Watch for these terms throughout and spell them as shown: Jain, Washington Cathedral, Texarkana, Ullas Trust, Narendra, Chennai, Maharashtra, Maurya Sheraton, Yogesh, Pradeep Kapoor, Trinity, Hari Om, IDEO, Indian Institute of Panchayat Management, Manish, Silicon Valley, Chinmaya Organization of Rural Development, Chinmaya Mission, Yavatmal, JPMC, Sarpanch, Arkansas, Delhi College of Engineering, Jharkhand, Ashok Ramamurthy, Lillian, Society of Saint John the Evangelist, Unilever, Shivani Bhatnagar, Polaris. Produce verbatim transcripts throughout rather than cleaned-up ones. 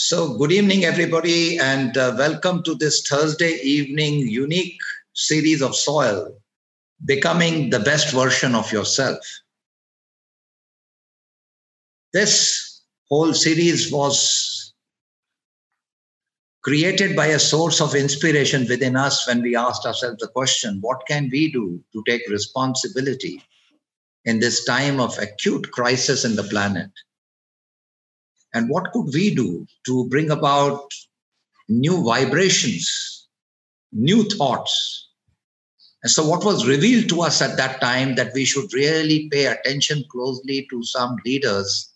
So good evening, everybody, and uh, welcome to this Thursday evening unique series of Soil, Becoming the Best Version of Yourself. This whole series was created by a source of inspiration within us when we asked ourselves the question, what can we do to take responsibility in this time of acute crisis in the planet? And what could we do to bring about new vibrations, new thoughts? And so what was revealed to us at that time that we should really pay attention closely to some leaders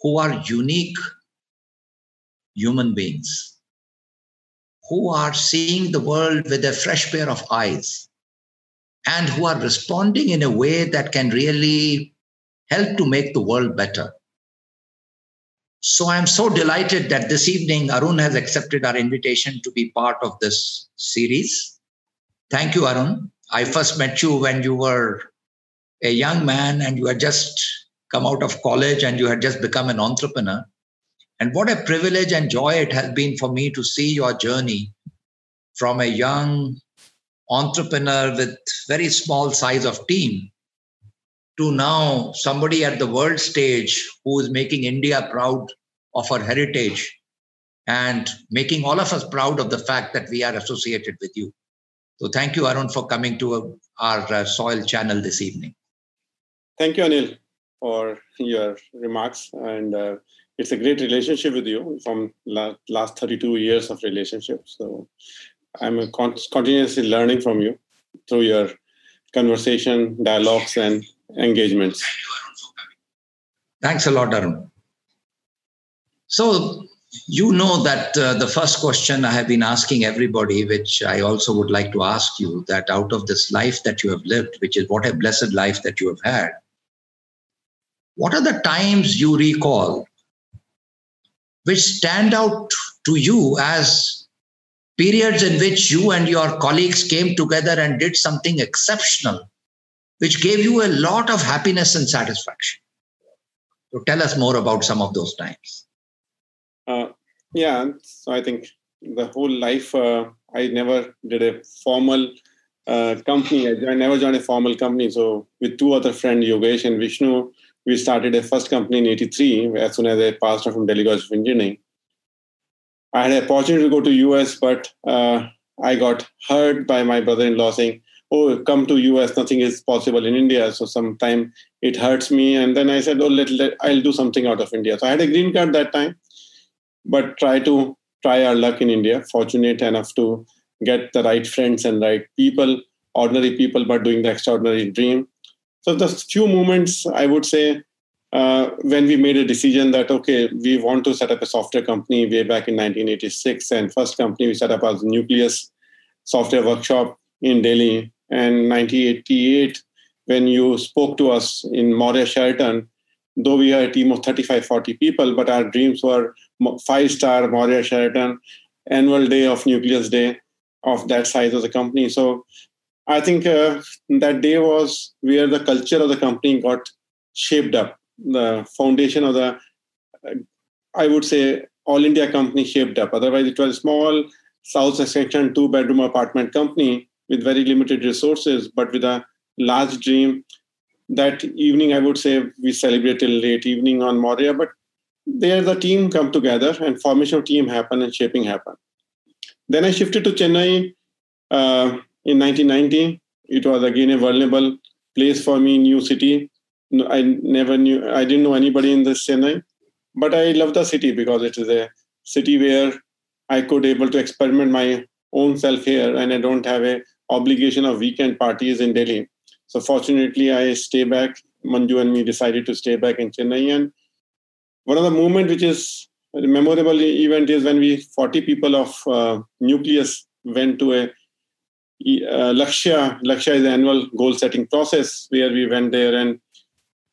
who are unique human beings, who are seeing the world with a fresh pair of eyes, and who are responding in a way that can really help to make the world better. So I'm so delighted that this evening Arun has accepted our invitation to be part of this series. Thank you, Arun. I first met you when you were a young man and you had just come out of college and you had just become an entrepreneur. And what a privilege and joy it has been for me to see your journey from a young entrepreneur with very small size of team to now somebody at the world stage who is making India proud of her heritage and making all of us proud of the fact that we are associated with you. So thank you, Arun, for coming to our Soil channel this evening. Thank you, Anil, for your remarks. And uh, it's a great relationship with you from la last thirty-two years of relationship. So I'm con continuously learning from you through your conversation, dialogues, and engagements. Thanks a lot, Arun. So, you know that uh, the first question I have been asking everybody, which I also would like to ask you, that out of this life that you have lived, which is what a blessed life that you have had, what are the times you recall which stand out to you as periods in which you and your colleagues came together and did something exceptional, which gave you a lot of happiness and satisfaction? So tell us more about some of those times. Uh, yeah, so I think the whole life, uh, I never did a formal uh, company. I, I never joined a formal company. So with two other friends, Yogesh and Vishnu, we started a first company in eighty-three, as soon as I passed out from Delhi College of Engineering. I had an opportunity to go to U S, but uh, I got hurt by my brother-in-law saying, oh, come to U S, nothing is possible in India. So sometime it hurts me. And then I said, oh, let, let, I'll do something out of India. So I had a green card that time, but try to try our luck in India. Fortunate enough to get the right friends and right people, ordinary people, but doing the extraordinary dream. So the few moments, I would say, uh, when we made a decision that, okay, we want to set up a software company way back in nineteen eighty-six. And first company we set up as Nucleus Software Workshop in Delhi. And nineteen eighty-eight, when you spoke to us in Maurya Sheraton, though we are a team of thirty-five, forty people, but our dreams were five-star Maurya Sheraton, annual day of Nucleus Day of that size of the company. So I think uh, that day was where the culture of the company got shaped up. The foundation of the, uh, I would say, all India company shaped up. Otherwise, it was a small South Extension two-bedroom apartment company with very limited resources, but with a large dream. That evening, I would say, we celebrate till late evening on Maurya, but there the team come together and formation of team happened and shaping happened. Then I shifted to Chennai uh, in nineteen ninety. It was again a vulnerable place for me, new city. I never knew, I didn't know anybody in this Chennai, but I love the city because it is a city where I could able to experiment my own self here and I don't have a obligation of weekend parties in Delhi. So fortunately, I stay back. Manju and me decided to stay back in Chennai. And one of the moments which is a memorable event is when we forty people of uh, Nucleus went to a uh, Lakshya. Lakshya is the annual goal setting process where we went there and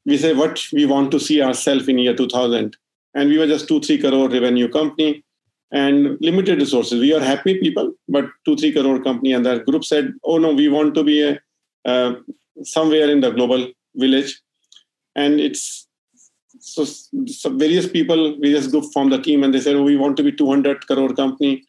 we say what we want to see ourselves in year two thousand. And we were just two, three crore revenue company and limited resources. We are happy people, but two, three crore company and that group said, oh no, we want to be a, uh, somewhere in the global village. And it's So, so various people, various groups formed the team and they said, oh, we want to be two hundred crore company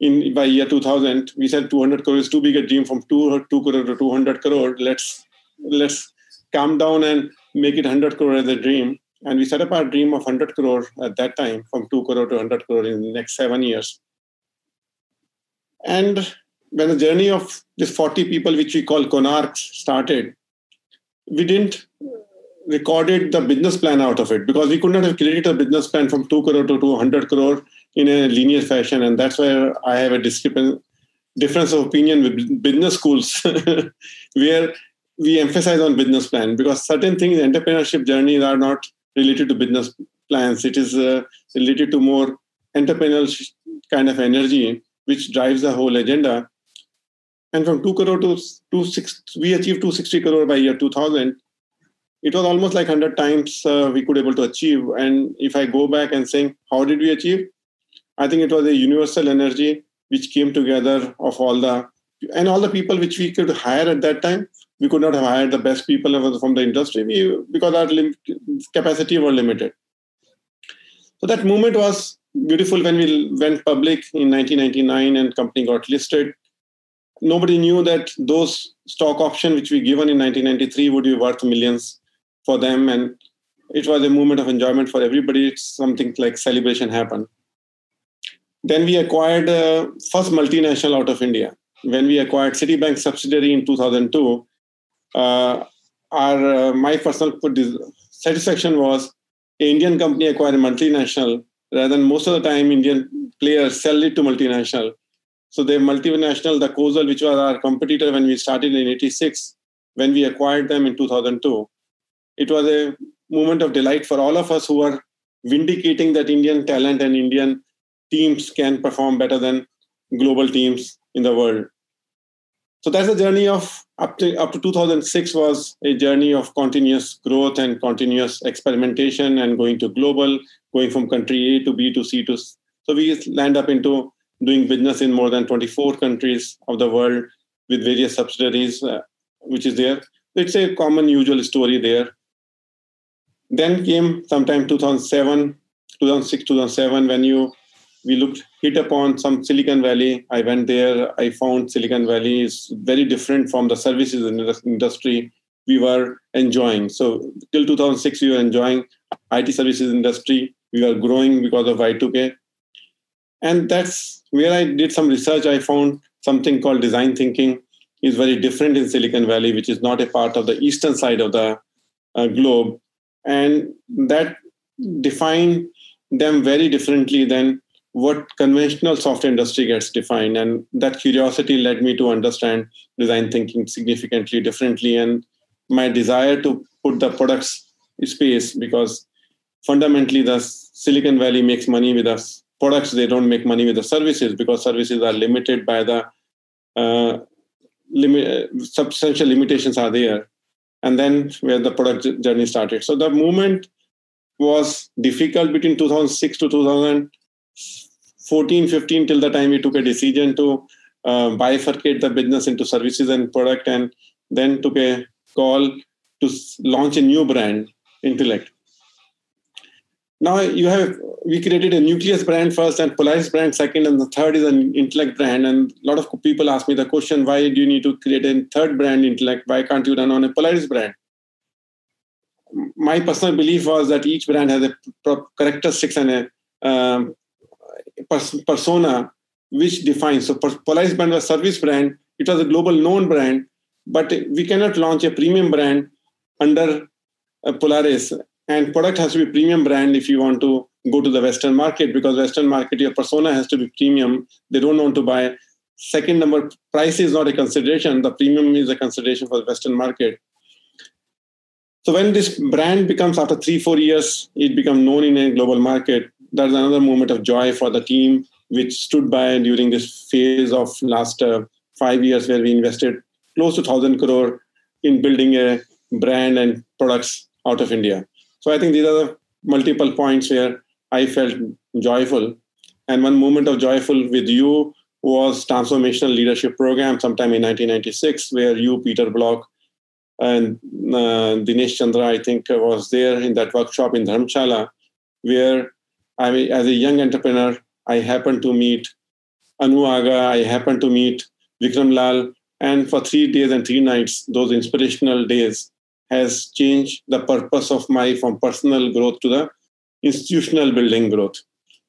in by year two thousand. We said two hundred crore is too big a dream, from two, two crore to two hundred crore. Let's, let's calm down and make it one hundred crore as a dream. And we set up our dream of one hundred crore at that time, from two crore to one hundred crore in the next seven years. And when the journey of this forty people, which we call Konarchs, started, we didn't recorded the business plan out of it, because we could not have created a business plan from two crore to two hundred crore in a linear fashion. And that's where I have a discrepan- difference of opinion with business schools, where we emphasize on business plan, because certain things, entrepreneurship journeys are not related to business plans. It is uh, related to more entrepreneurial kind of energy, which drives the whole agenda. And from two crore to two hundred sixty, we achieved two hundred sixty crore by year two thousand. It was almost like one hundred times uh, we could able to achieve. And if I go back and think, how did we achieve? I think it was a universal energy which came together of all the, and all the people which we could hire at that time. We could not have hired the best people from the industry we, because our lim- capacity were limited. So that movement was beautiful when we went public in nineteen ninety-nine and company got listed. Nobody knew that those stock options which we given in nineteen ninety-three would be worth millions for them. And it was a moment of enjoyment for everybody. It's something like celebration happened. Then we acquired uh, first multinational out of India. When we acquired Citibank subsidiary in two thousand two, uh, our uh, my personal satisfaction was Indian company acquired a multinational, rather than most of the time Indian players sell it to multinational. So the multinational, the COSAL, which was our competitor when we started in eighty-six, when we acquired them in two thousand two, it was a moment of delight for all of us who were vindicating that Indian talent and Indian teams can perform better than global teams in the world. So that's the journey of up to, up to two thousand six was a journey of continuous growth and continuous experimentation and going to global, going from country A to B to C to C. So we land up into doing business in more than twenty-four countries of the world with various subsidiaries, uh, which is there. It's a common, usual story there. Then came sometime two thousand seven, two thousand six, two thousand seven, when you we looked, hit upon some Silicon Valley. I went there. I found Silicon Valley is very different from the services industry we were enjoying. So till two thousand six, we were enjoying I T services industry. We were growing because of Y two K. And that's where I did some research. I found something called design thinking is very different in Silicon Valley, which is not a part of the eastern side of the uh, globe. And that define them very differently than what conventional software industry gets defined. And that curiosity led me to understand design thinking significantly differently. And my desire to put the products space, because fundamentally the Silicon Valley makes money with us. Products, they don't make money with the services, because services are limited by the uh, limit, substantial limitations are there. And then where the product journey started. So the movement was difficult between two thousand six to two thousand fourteen, fifteen, till the time we took a decision to uh, bifurcate the business into services and product, and then took a call to launch a new brand, Intellect. Now you have, we created a Nucleus brand first and Polaris brand second, and the third is an Intellect brand. And a lot of people ask me the question, why do you need to create a third brand, Intellect? Why can't you run on a Polaris brand? My personal belief was that each brand has a characteristics and a um, persona which defines. So Polaris brand was a service brand. It was a global known brand, but we cannot launch a premium brand under uh, Polaris. And product has to be premium brand if you want to go to the Western market, because Western market, your persona has to be premium. They don't want to buy. Second number, price is not a consideration. The premium is a consideration for the Western market. So when this brand becomes, after three, four years, it becomes known in a global market, that's another moment of joy for the team, which stood by during this phase of last uh, five years where we invested close to one thousand crore in building a brand and products out of India. So I think these are the multiple points where I felt joyful. And one moment of joyful with you was Transformational Leadership Program sometime in nineteen ninety-six, where you, Peter Block, And uh, Dinesh Chandra, I think, was there in that workshop in Dharamshala, where I mean, as a young entrepreneur, I happened to meet Anu Aga, I happened to meet Vikram Lal, and for three days and three nights, those inspirational days has changed the purpose of my from personal growth to the institutional building growth.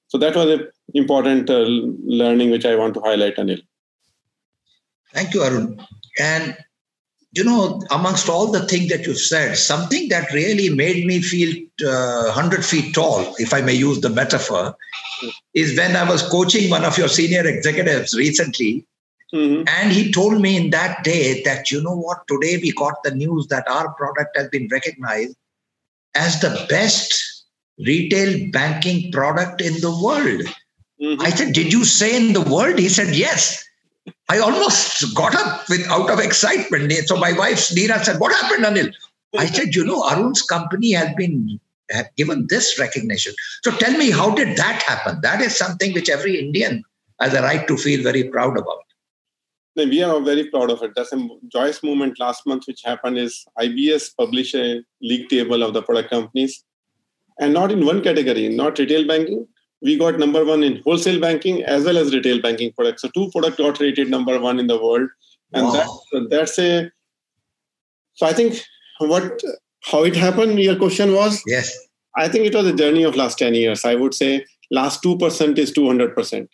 So that was an important uh, learning which I want to highlight, Anil. Thank you, Arun. And you know, amongst all the things that you've said, something that really made me feel uh, one hundred feet tall, if I may use the metaphor, is when I was coaching one of your senior executives recently. Mm-hmm. And he told me in that day that, you know what, today we got the news that our product has been recognized as the best retail banking product in the world. Mm-hmm. I said, did you say in the world? He said, yes. I almost got up with out of excitement. So my wife, Neera, said, what happened, Anil? I said, you know, Arun's company has been given this recognition. So tell me, how did that happen? That is something which every Indian has a right to feel very proud about. We are very proud of it. That's a joyous moment last month which happened is I B S published a league table of the product companies. And not in one category, not retail banking. We got number one in wholesale banking as well as retail banking products. So two products got rated number one in the world. And wow. that, that's a... So I think what how it happened, your question was? Yes. I think it was a journey of last ten years. I would say last two percent is two hundred percent.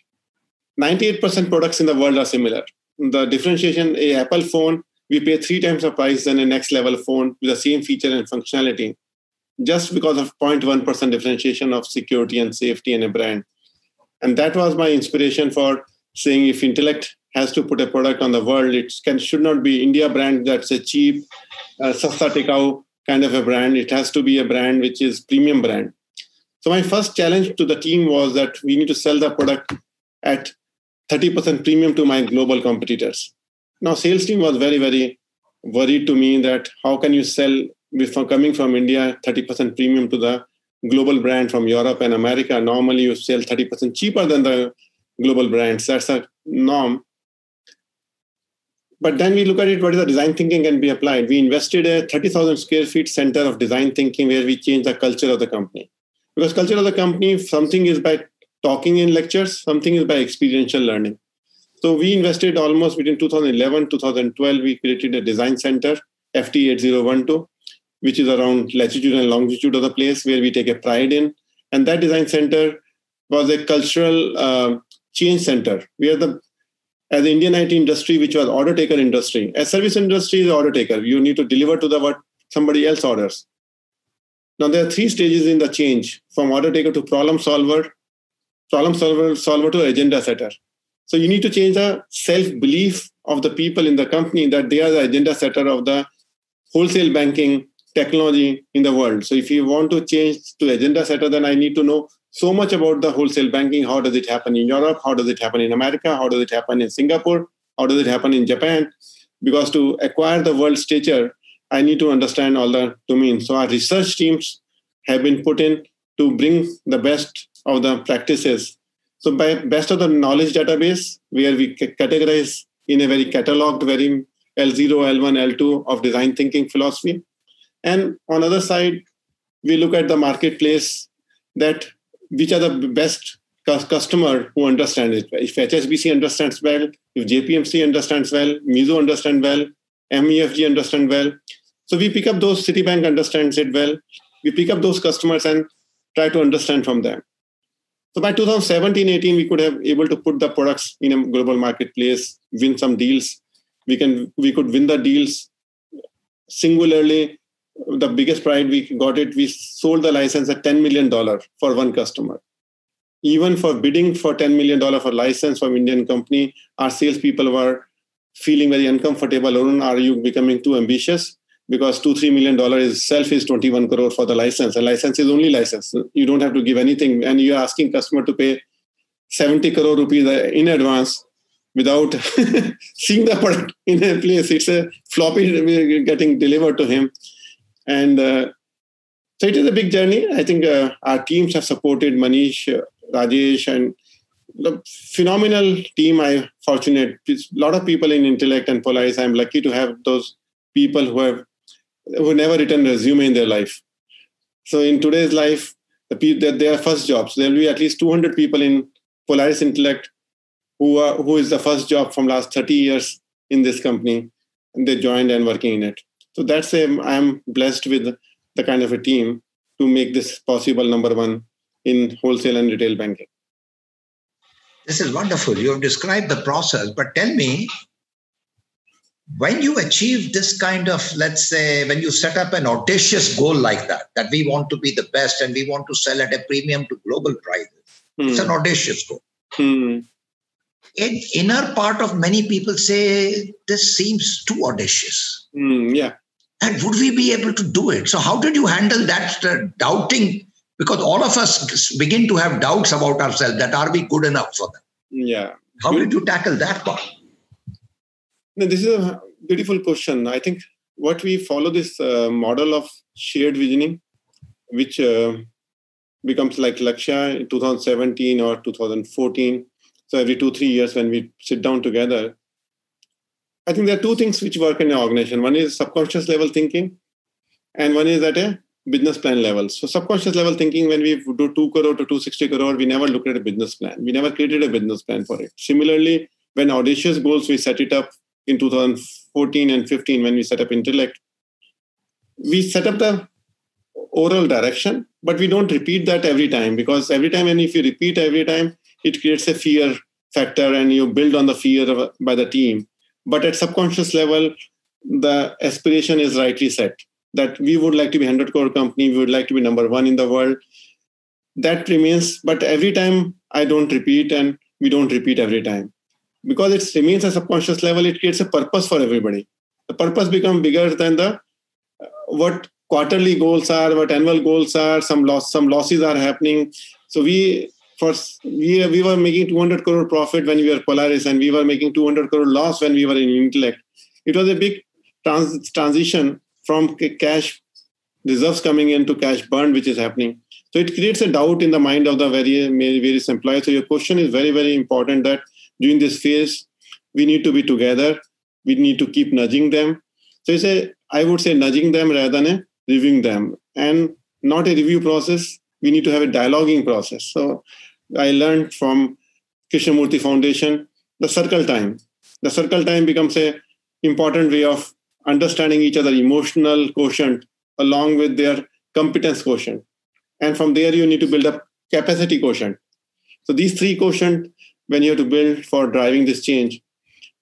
ninety-eight percent products in the world are similar. The differentiation, a Apple phone, we pay three times the price than a next level phone with the same feature and functionality, just because of zero point one percent differentiation of security and safety in a brand. And that was my inspiration for saying if Intellect has to put a product on the world, it can, should not be India brand that's a cheap, uh, sasta tekau kind of a brand. It has to be a brand which is premium brand. So my first challenge to the team was that we need to sell the product at thirty percent premium to my global competitors. Now, sales team was very, very worried to me that how can you sell before coming from India, thirty percent premium to the global brand from Europe and America. Normally, you sell thirty percent cheaper than the global brands. That's a norm. But then we look at it, what is the design thinking can be applied? We invested a thirty thousand square feet center of design thinking where we changed the culture of the company. Because culture of the company, something is by talking in lectures, something is by experiential learning. So we invested almost between two thousand eleven, two thousand twelve, we created a design center, F T eight zero one two, which is around latitude and longitude of the place where we take a pride in. And that design center was a cultural uh, change center. We are the, as the Indian I T industry, which was order taker industry, as service industry is order taker. You need to deliver to the what somebody else orders. Now there are three stages in the change from order taker to problem solver, problem solver, solver to agenda setter. So you need to change the self-belief of the people in the company that they are the agenda setter of the wholesale banking technology in the world. So if you want to change to agenda setter, then I need to know so much about the wholesale banking. How does it happen in Europe? How does it happen in America? How does it happen in Singapore? How does it happen in Japan? Because to acquire the world stature, I need to understand all the domains. So our research teams have been put in to bring the best of the practices. So by best of the knowledge database, where we categorize in a very cataloged, very L zero, L one, L two of design thinking philosophy. And on the other side, we look at the marketplace that which are the best customer who understands it. If H S B C understands well, if J P M C understands well, Mizo understands well, M E F G understands well. So we pick up those, Citibank understands it well. We pick up those customers and try to understand from them. So by two thousand seventeen, eighteen, we could have able to put the products in a global marketplace, win some deals. We can, we could win the deals singularly. The biggest pride we got it, we sold the license at ten million dollars for one customer. Even for bidding for ten million dollars for license from Indian company, our salespeople were feeling very uncomfortable. Arun, are you becoming too ambitious? Because two, three million dollars itself is twenty-one crore for the license. A license is only license. You don't have to give anything. And you're asking customer to pay seventy crore rupees in advance without seeing the product in a place. It's a floppy getting delivered to him. And uh, so it is a big journey. I think uh, our teams have supported Manish, uh, Rajesh, and the phenomenal team. I'm fortunate. A lot of people in Intellect and Polaris. I'm lucky to have those people who have who never written resume in their life. So in today's life, the people that their first jobs, there will be at least two hundred people in Polaris Intellect who are who is the first job from last thirty years in this company, and they joined and working in it. So that's a, I'm blessed with the kind of a team to make this possible, number one, in wholesale and retail banking. This is wonderful. You have described the process, but tell me, when you achieve this kind of, let's say, when you set up an audacious goal like that, that we want to be the best and we want to sell at a premium to global prices, hmm. it's an audacious goal. Hmm. An inner part of many people say, this seems too audacious. Mm, yeah. And would we be able to do it? So how did you handle that uh, doubting? Because all of us begin to have doubts about ourselves, that are we good enough for them? Yeah. How Good. Did you tackle that part? Now, this is a beautiful question. I think what we follow this uh, model of shared visioning, which uh, becomes like Lakshya in two thousand seventeen or two thousand fourteen. So every two, three years when we sit down together, I think there are two things which work in an organization. One is subconscious level thinking, and one is at a business plan level. So subconscious level thinking, when we do two crore to two hundred sixty crore, we never looked at a business plan. We never created a business plan for it. Similarly, when audacious goals, we set it up in two thousand fourteen and fifteen, when we set up Intellect, we set up the overall direction, but we don't repeat that every time, because every time, and if you repeat every time, it creates a fear factor and you build on the fear of, by the team. But at subconscious level, the aspiration is rightly set that we would like to be a one hundred crore company. We would like to be number one in the world. That remains, but every time I don't repeat and we don't repeat every time. Because it remains at subconscious level, it creates a purpose for everybody. The purpose becomes bigger than the uh, what quarterly goals are, what annual goals are, some loss, some losses are happening. So we... First, we, we were making two hundred crore profit when we were Polaris, and we were making two hundred crore loss when we were in Intellect. It was a big trans, transition from cash reserves coming into cash burn, which is happening. So it creates a doubt in the mind of the various, various employees. So your question is very, very important, that during this phase, we need to be together. We need to keep nudging them. So it's a, I would say nudging them rather than a reviewing them, and not a review process. We need to have a dialoguing process. So I learned from Krishnamurti Foundation, the circle time. The circle time becomes an important way of understanding each other, emotional quotient, along with their competence quotient. And from there, you need to build up capacity quotient. So these three quotient, when you have to build for driving this change,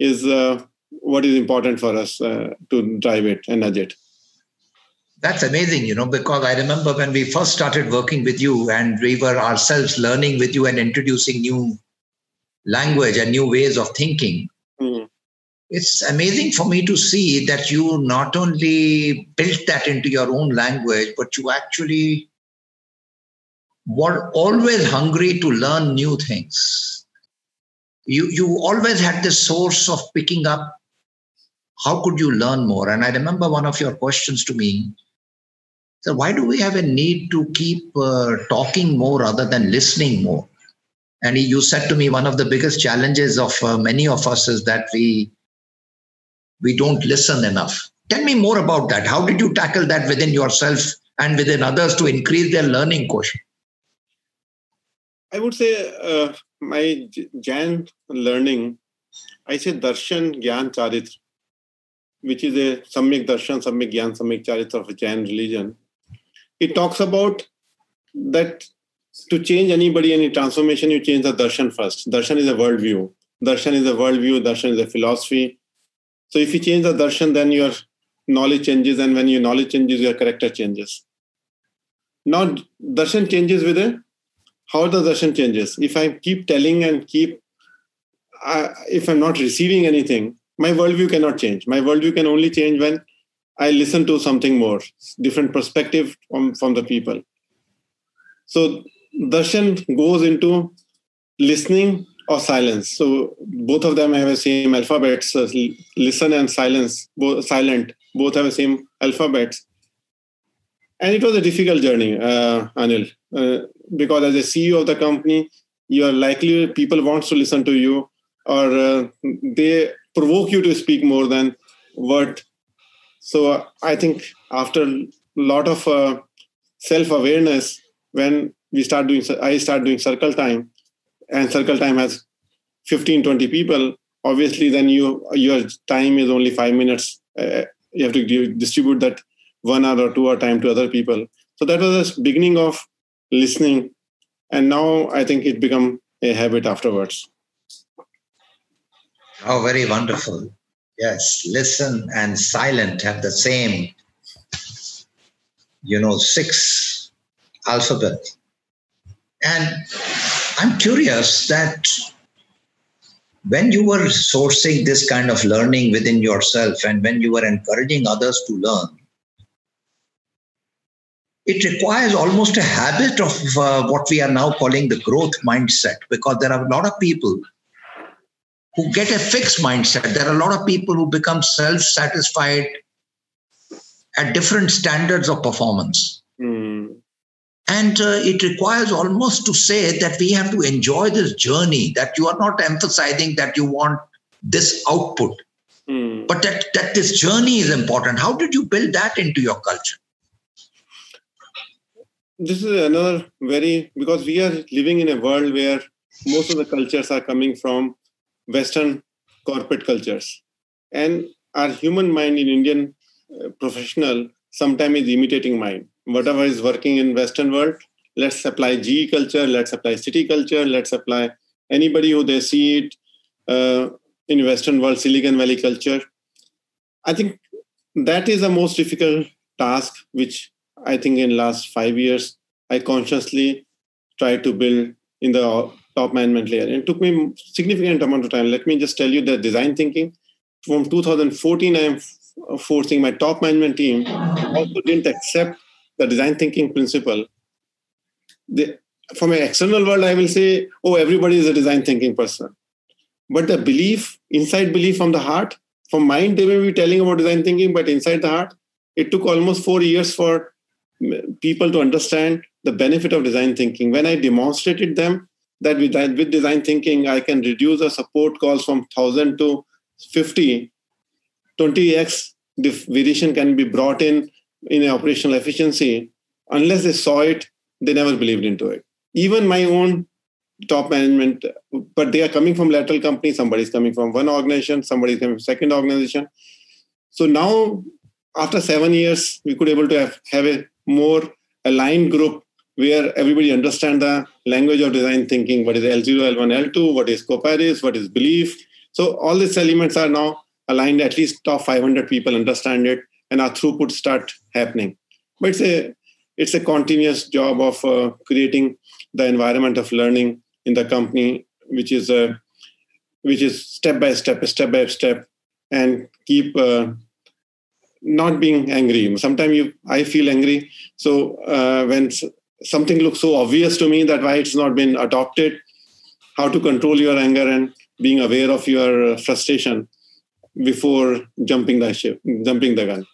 is uh, what is important for us uh, to drive it and nudge it. That's amazing, you know, because I remember when we first started working with you and we were ourselves learning with you and introducing new language and new ways of thinking. Mm. It's amazing for me to see that you not only built that into your own language, but you actually were always hungry to learn new things. You, you always had this source of picking up how could you learn more. And I remember one of your questions to me, so why do we have a need to keep uh, talking more rather than listening more? And you said to me, one of the biggest challenges of uh, many of us is that we we don't listen enough. Tell me more about that. How did you tackle that within yourself and within others to increase their learning quotient? I would say uh, my Jain learning, I say darshan, gyan, charitra, which is a Samyak Darshan, Samyak Gyan, Samyak Charitra of Jain religion. It talks about that to change anybody, any transformation, you change the darshan first. Darshan is a worldview. Darshan is a worldview. Darshan is a philosophy. So if you change the darshan, then your knowledge changes. And when your knowledge changes, your character changes. Now, darshan changes with a, how the darshan changes. If I keep telling and keep, uh, if I'm not receiving anything, my worldview cannot change. My worldview can only change when I listen to something more, different perspective from, from the people. So darshan goes into listening or silence. So both of them have the same alphabets, uh, listen and silence, both silent, both have the same alphabets. And it was a difficult journey, uh, Anil, uh, because as a C E O of the company, you are likely people want to listen to you, or uh, they provoke you to speak more than what So uh, I think after a lot of uh, self-awareness, when we start doing, I start doing circle time, and circle time has fifteen, twenty people, obviously then you your time is only five minutes. Uh, you have to give, distribute that one hour or two hour time to other people. So that was the beginning of listening. And now I think it become a habit afterwards. Oh, very wonderful. Yes, listen and silent have the same, you know, six alphabet. And I'm curious that when you were sourcing this kind of learning within yourself and when you were encouraging others to learn, it requires almost a habit of uh, what we are now calling the growth mindset, because there are a lot of people who get a fixed mindset. There are a lot of people who become self-satisfied at different standards of performance. Mm. And uh, it requires almost to say that we have to enjoy this journey, that you are not emphasizing that you want this output, mm. but that, that this journey is important. How did you build that into your culture? This is another very, because we are living in a world where most of the cultures are coming from Western corporate cultures. And our human mind in Indian uh, professional sometimes is imitating mind. Whatever is working in Western world, let's apply G E culture, let's apply city culture, let's apply anybody who they see it uh, in Western world, Silicon Valley culture. I think that is the most difficult task, which I think in last five years, I consciously tried to build in the top management layer. And it took me significant amount of time. Let me just tell you that design thinking, from two thousand fourteen, I am forcing my top management team also didn't accept the design thinking principle. The, from an external world, I will say, oh, everybody is a design thinking person. But the belief, inside belief from the heart, from mind, they may be telling about design thinking, but inside the heart, it took almost four years for people to understand the benefit of design thinking. When I demonstrated them that with, with design thinking, I can reduce the support calls from one thousand to fifty, twenty x variation can be brought in in operational efficiency. Unless they saw it, they never believed into it. Even my own top management, but they are coming from lateral companies. Somebody's coming from one organization, somebody's coming from second organization. So now, after seven years, we could able to have, have a more aligned group where everybody understands the language of design thinking, what is L zero, L one, L two, what is Polaris, what is belief. So all these elements are now aligned, at least top five hundred people understand it, and our throughput start happening. But it's a, it's a continuous job of uh, creating the environment of learning in the company, which is uh, which is step by step, step by step, and keep uh, not being angry. Sometimes you, I feel angry. So uh, when something looks so obvious to me that why it's not been adopted, how to control your anger and being aware of your frustration before jumping the ship, jumping the gun.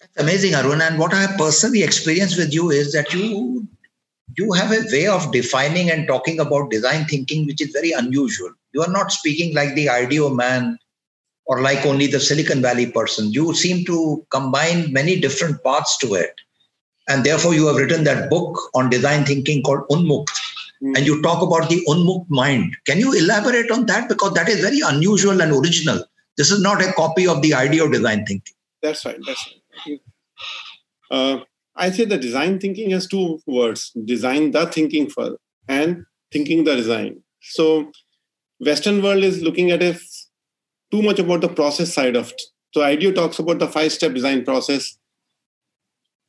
That's amazing, Arun. And what I have personally experienced with you is that you, you have a way of defining and talking about design thinking, which is very unusual. You are not speaking like the ideo man, or like only the Silicon Valley person. You seem to combine many different parts to it. And therefore, you have written that book on design thinking called Unmukta. Mm. And you talk about the Unmukta mind. Can you elaborate on that? Because that is very unusual and original. This is not a copy of the idea of design thinking. That's right. That's right. Uh, I say the design thinking has two words. Design the thinking for and thinking the design. So Western world is looking at a too much about the process side of it. So ideo talks about the five-step design process,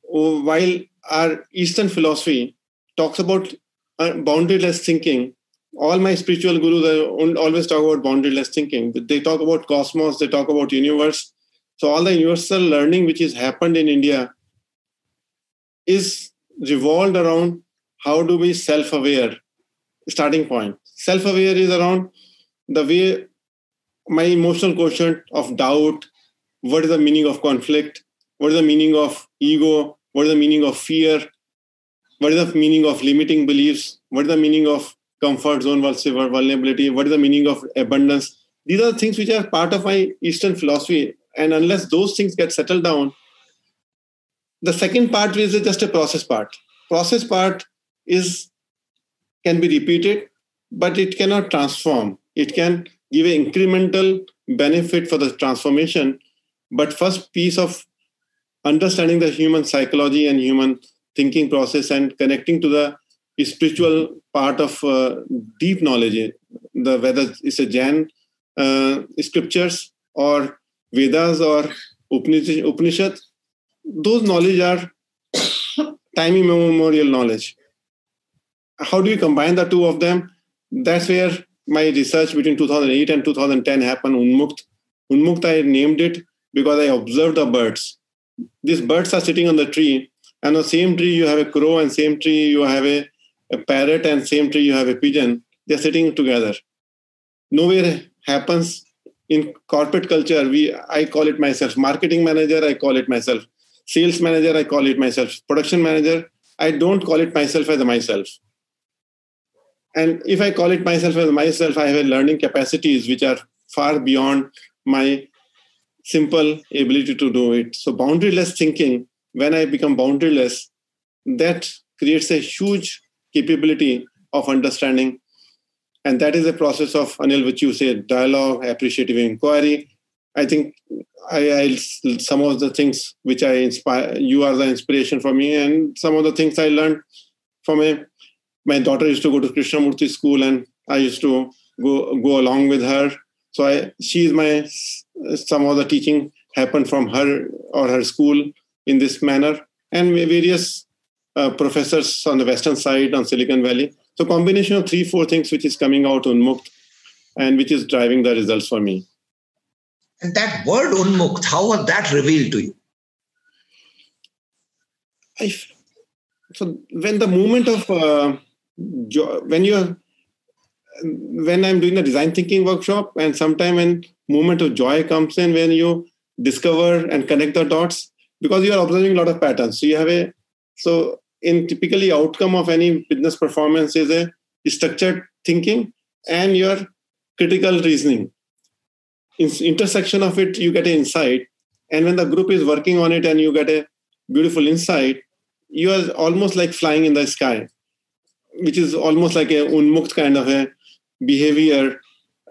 while our Eastern philosophy talks about boundaryless thinking. All my spiritual gurus always talk about boundaryless thinking. They talk about cosmos, they talk about universe. So all the universal learning which has happened in India is revolved around how do we self-aware, starting point. Self-aware is around the way my emotional quotient of doubt, what is the meaning of conflict, what is the meaning of ego, what is the meaning of fear, what is the meaning of limiting beliefs, what is the meaning of comfort zone versus vulnerability, what is the meaning of abundance. These are things which are part of my Eastern philosophy And unless those things get settled down, the second part is just a process part. Process part is can be repeated, but it cannot transform. It can give an incremental benefit for the transformation. But first piece of understanding the human psychology and human thinking process and connecting to the spiritual part of uh, deep knowledge, the whether it's a Jain uh, scriptures or Vedas or Upanishad, those knowledge are time immemorial knowledge. How do you combine the two of them? That's where my research between two thousand eight and two thousand ten happened, Unmukta. Unmukta, I named it because I observed the birds. These birds are sitting on the tree, and on the same tree you have a crow, and same tree you have a, a parrot, and same tree you have a pigeon. They're sitting together. Nowhere happens in corporate culture. We, I call it myself marketing manager, I call it myself sales manager, I call it myself production manager. I don't call it myself as myself. And if I call it myself as myself, I have a learning capacities which are far beyond my simple ability to do it. So boundaryless thinking, when I become boundaryless, that creates a huge capability of understanding. And that is a process of, Anil, which you said, dialogue, appreciative inquiry. I think I, I some of the things which I inspire, you are the inspiration for me. And some of the things I learned from a my daughter used to go to Krishnamurti school, and I used to go, go along with her. So I, she is my, some of the teaching happened from her or her school in this manner, and various uh, professors on the Western side, on Silicon Valley. So combination of three, four things which is coming out Unmukta and which is driving the results for me. And that word Unmukta, how was that revealed to you? I, so when the moment of... Uh, When you're, when I'm doing a design thinking workshop, and sometime when moment of joy comes in, when you discover and connect the dots, because you are observing a lot of patterns. So you have a, so in typically outcome of any business performance is a structured thinking and your critical reasoning. In intersection of it, you get an insight. And when the group is working on it and you get a beautiful insight, you are almost like flying in the sky, which is almost like a Unmukta kind of a behavior.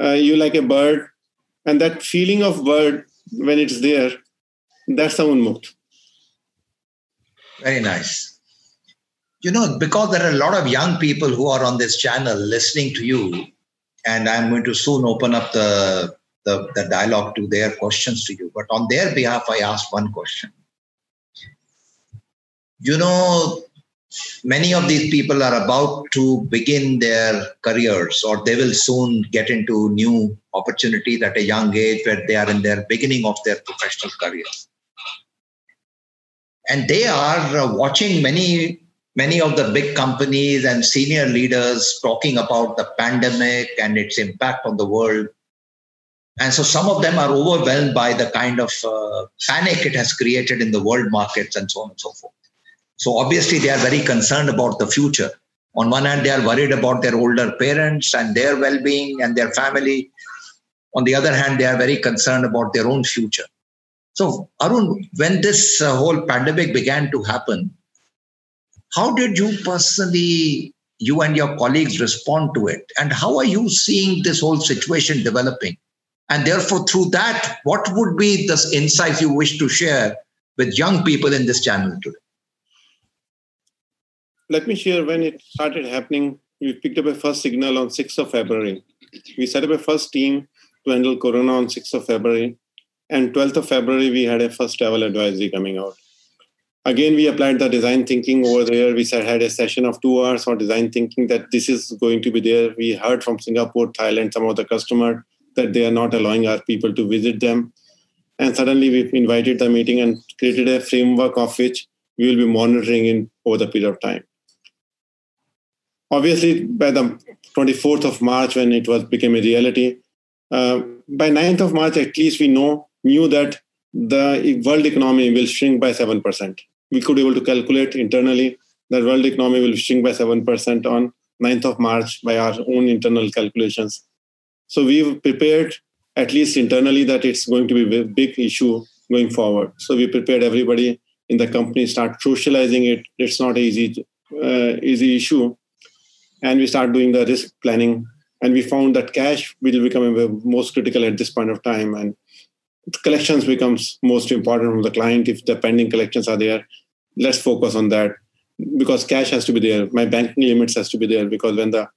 Uh, you like a bird, and that feeling of bird, when it's there, that's the Unmukta. Very nice. You know, because there are a lot of young people who are on this channel listening to you, and I'm going to soon open up the, the, the dialogue to their questions to you. But on their behalf, I ask one question. You know, many of these people are about to begin their careers, or they will soon get into new opportunities at a young age where they are in their beginning of their professional career. And they are watching many, many of the big companies and senior leaders talking about the pandemic and its impact on the world. And so some of them are overwhelmed by the kind of uh, panic it has created in the world markets and so on and so forth. So obviously, they are very concerned about the future. On one hand, they are worried about their older parents and their well-being and their family. On the other hand, they are very concerned about their own future. So Arun, when this uh, whole pandemic began to happen, how did you personally, you and your colleagues, respond to it? And how are you seeing this whole situation developing? And therefore, through that, what would be the insights you wish to share with young people in this channel today? Let me share when it started happening. We picked up a first signal on sixth of February. We set up a first team to handle Corona on sixth of February. And twelfth of February, we had a first travel advisory coming out. Again, we applied the design thinking over there. We had a session of two hours on design thinking that this is going to be there. We heard from Singapore, Thailand, some of the customers that they are not allowing our people to visit them. And suddenly we invited the meeting and created a framework of which we will be monitoring in over the period of time. Obviously, by the twenty-fourth of March, when it was became a reality, uh, by ninth of March, at least we know knew that the world economy will shrink by seven percent. We could be able to calculate internally that world economy will shrink by seven percent on ninth of March by our own internal calculations. So we've prepared at least internally, that it's going to be a big issue going forward. So we prepared everybody in the company, start socializing it. It's not an easy, uh, easy issue. And we start doing the risk planning. And we found that cash will become most critical at this point of time. And collections becomes most important from the client. If the pending collections are there, let's focus on that, because cash has to be there. My banking limits has to be there, because when the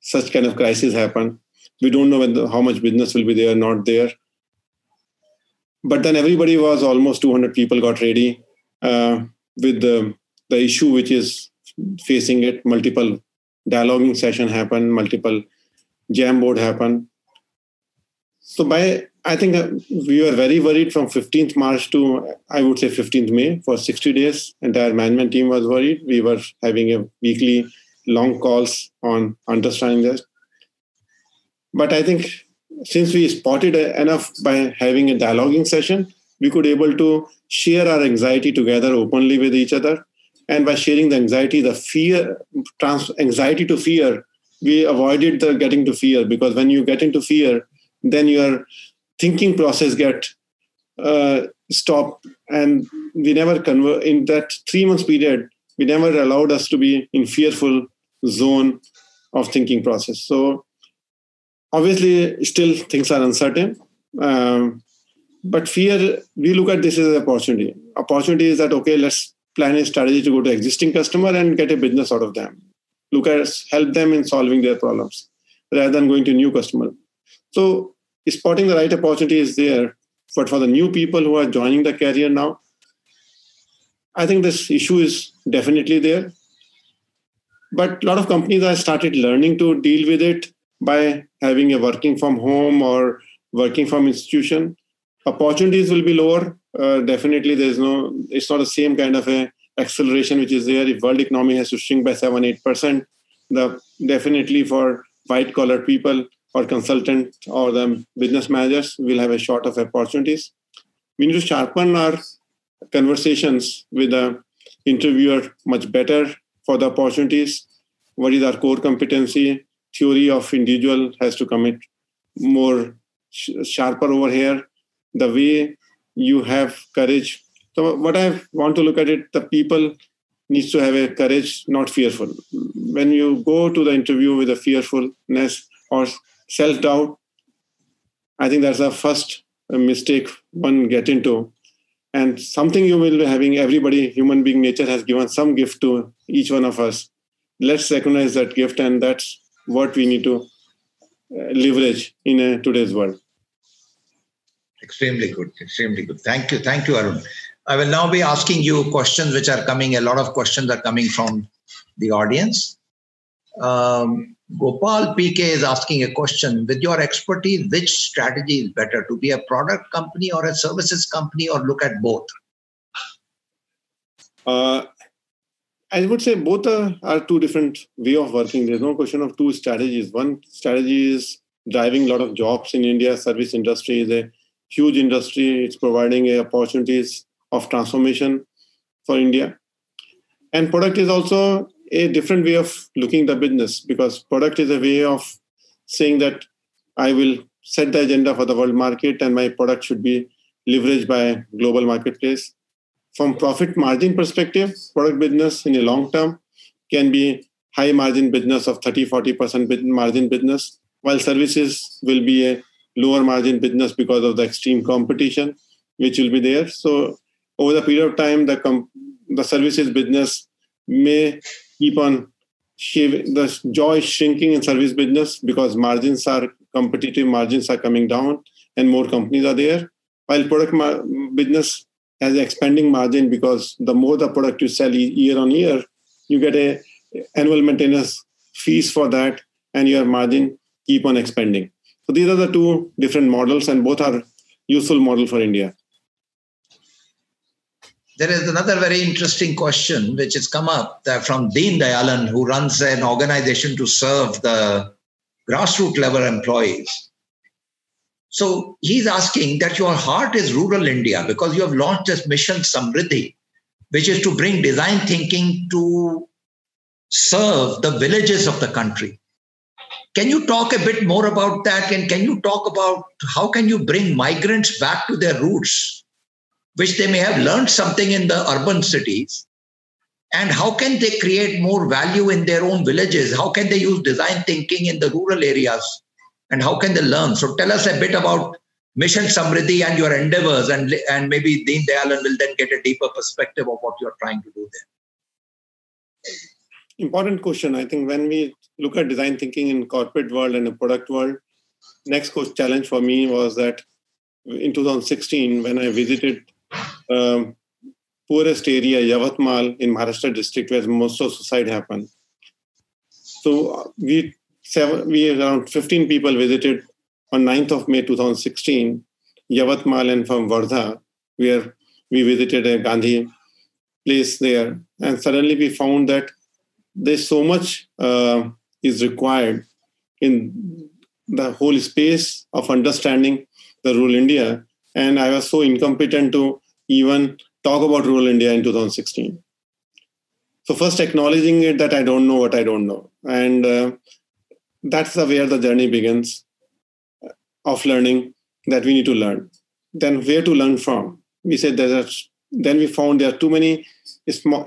such kind of crisis happen, we don't know when the, how much business will be there, not there. But then everybody was almost two hundred people got ready uh, with the, the issue which is facing it. Multiple dialoguing session happened, multiple Jamboard happened. So by, I think we were very worried from fifteenth March to, I would say fifteenth May for sixty days. Entire management team was worried. We were having a weekly long calls on understanding this. But I think since we spotted enough by having a dialoguing session, we could able to share our anxiety together openly with each other. And by sharing the anxiety, the fear, trans, anxiety to fear, we avoided the getting to fear, because when you get into fear, then your thinking process get uh, stopped. And we never convert in that three months period, we never allowed us to be in fearful zone of thinking process. So obviously still things are uncertain, um, but fear, we look at this as an opportunity. Opportunity is that, okay, let's plan a strategy to go to existing customer and get a business out of them. Look at, help them in solving their problems rather than going to new customer. So spotting the right opportunity is there, but for the new people who are joining the career now, I think this issue is definitely there. But a lot of companies have started learning to deal with it by having a working from home or working from institution. Opportunities will be lower. Uh, definitely, there's no, it's not the same kind of a acceleration which is there. If world economy has to shrink by seven, eight percent, the definitely for white collar people or consultant or the business managers will have a short of opportunities. We need to sharpen our conversations with the interviewer much better for the opportunities. What is our core competency? Theory of individual has to come in more sh sharper over here. The way you have courage. So what I want to look at it, the people needs to have a courage, not fearful. When you go to the interview with a fearfulness or self-doubt, I think that's the first mistake one get into. And something you will be having, everybody, human being nature has given some gift to each one of us. Let's recognize that gift, and that's what we need to leverage in a today's world. Extremely good, extremely good. Thank you, thank you, Arun. I will now be asking you questions which are coming, a lot of questions are coming from the audience. Um, Gopal P K is asking a question. With your expertise, which strategy is better, to be a product company or a services company, or look at both? Uh, I would say both are, are two different ways of working. There's no question of two strategies. One strategy is driving a lot of jobs in India. Service industry is a huge industry. It's providing uh, opportunities of transformation for India. And product is also a different way of looking at the business, because product is a way of saying that I will set the agenda for the world market and my product should be leveraged by global marketplace. From profit margin perspective, product business in a long term can be high margin business of thirty, forty percent margin business, while services will be a lower margin business because of the extreme competition which will be there. So over the period of time, the, com the services business may keep on shaving, the joy shrinking in service business, because margins are competitive, margins are coming down and more companies are there. While product business has expanding margin, because the more the product you sell year on year, you get a annual maintenance fees for that and your margin keep on expanding. So these are the two different models, and both are useful model for India. There is another very interesting question which has come up that from Deen Dayalan, who runs an organization to serve the grassroots level employees. So he's asking that your heart is rural India, because you have launched this mission Samriddhi, which is to bring design thinking to serve the villages of the country. Can you talk a bit more about that? And can you talk about how can you bring migrants back to their roots, which they may have learned something in the urban cities? And how can they create more value in their own villages? How can they use design thinking in the rural areas? And how can they learn? So tell us a bit about Mission Samriddhi and your endeavors, and, and maybe Deen Dayalan will then get a deeper perspective of what you're trying to do there. Important question. I think when we look at design thinking in corporate world and the product world, next challenge for me was that in two thousand sixteen, when I visited um, poorest area, Yavatmal in Maharashtra district, where most of suicide happened. So we seven, we around fifteen people visited on ninth of May two thousand sixteen, Yavatmal, and from Vardha, where we visited a Gandhi place there. And suddenly we found that there's so much uh, is required in the whole space of understanding the rural India. And I was so incompetent to even talk about rural India in two thousand sixteen. So first acknowledging it that I don't know what I don't know. And uh, that's the, where the journey begins of learning that we need to learn. Then where to learn from? We said there's a, then we found there are too many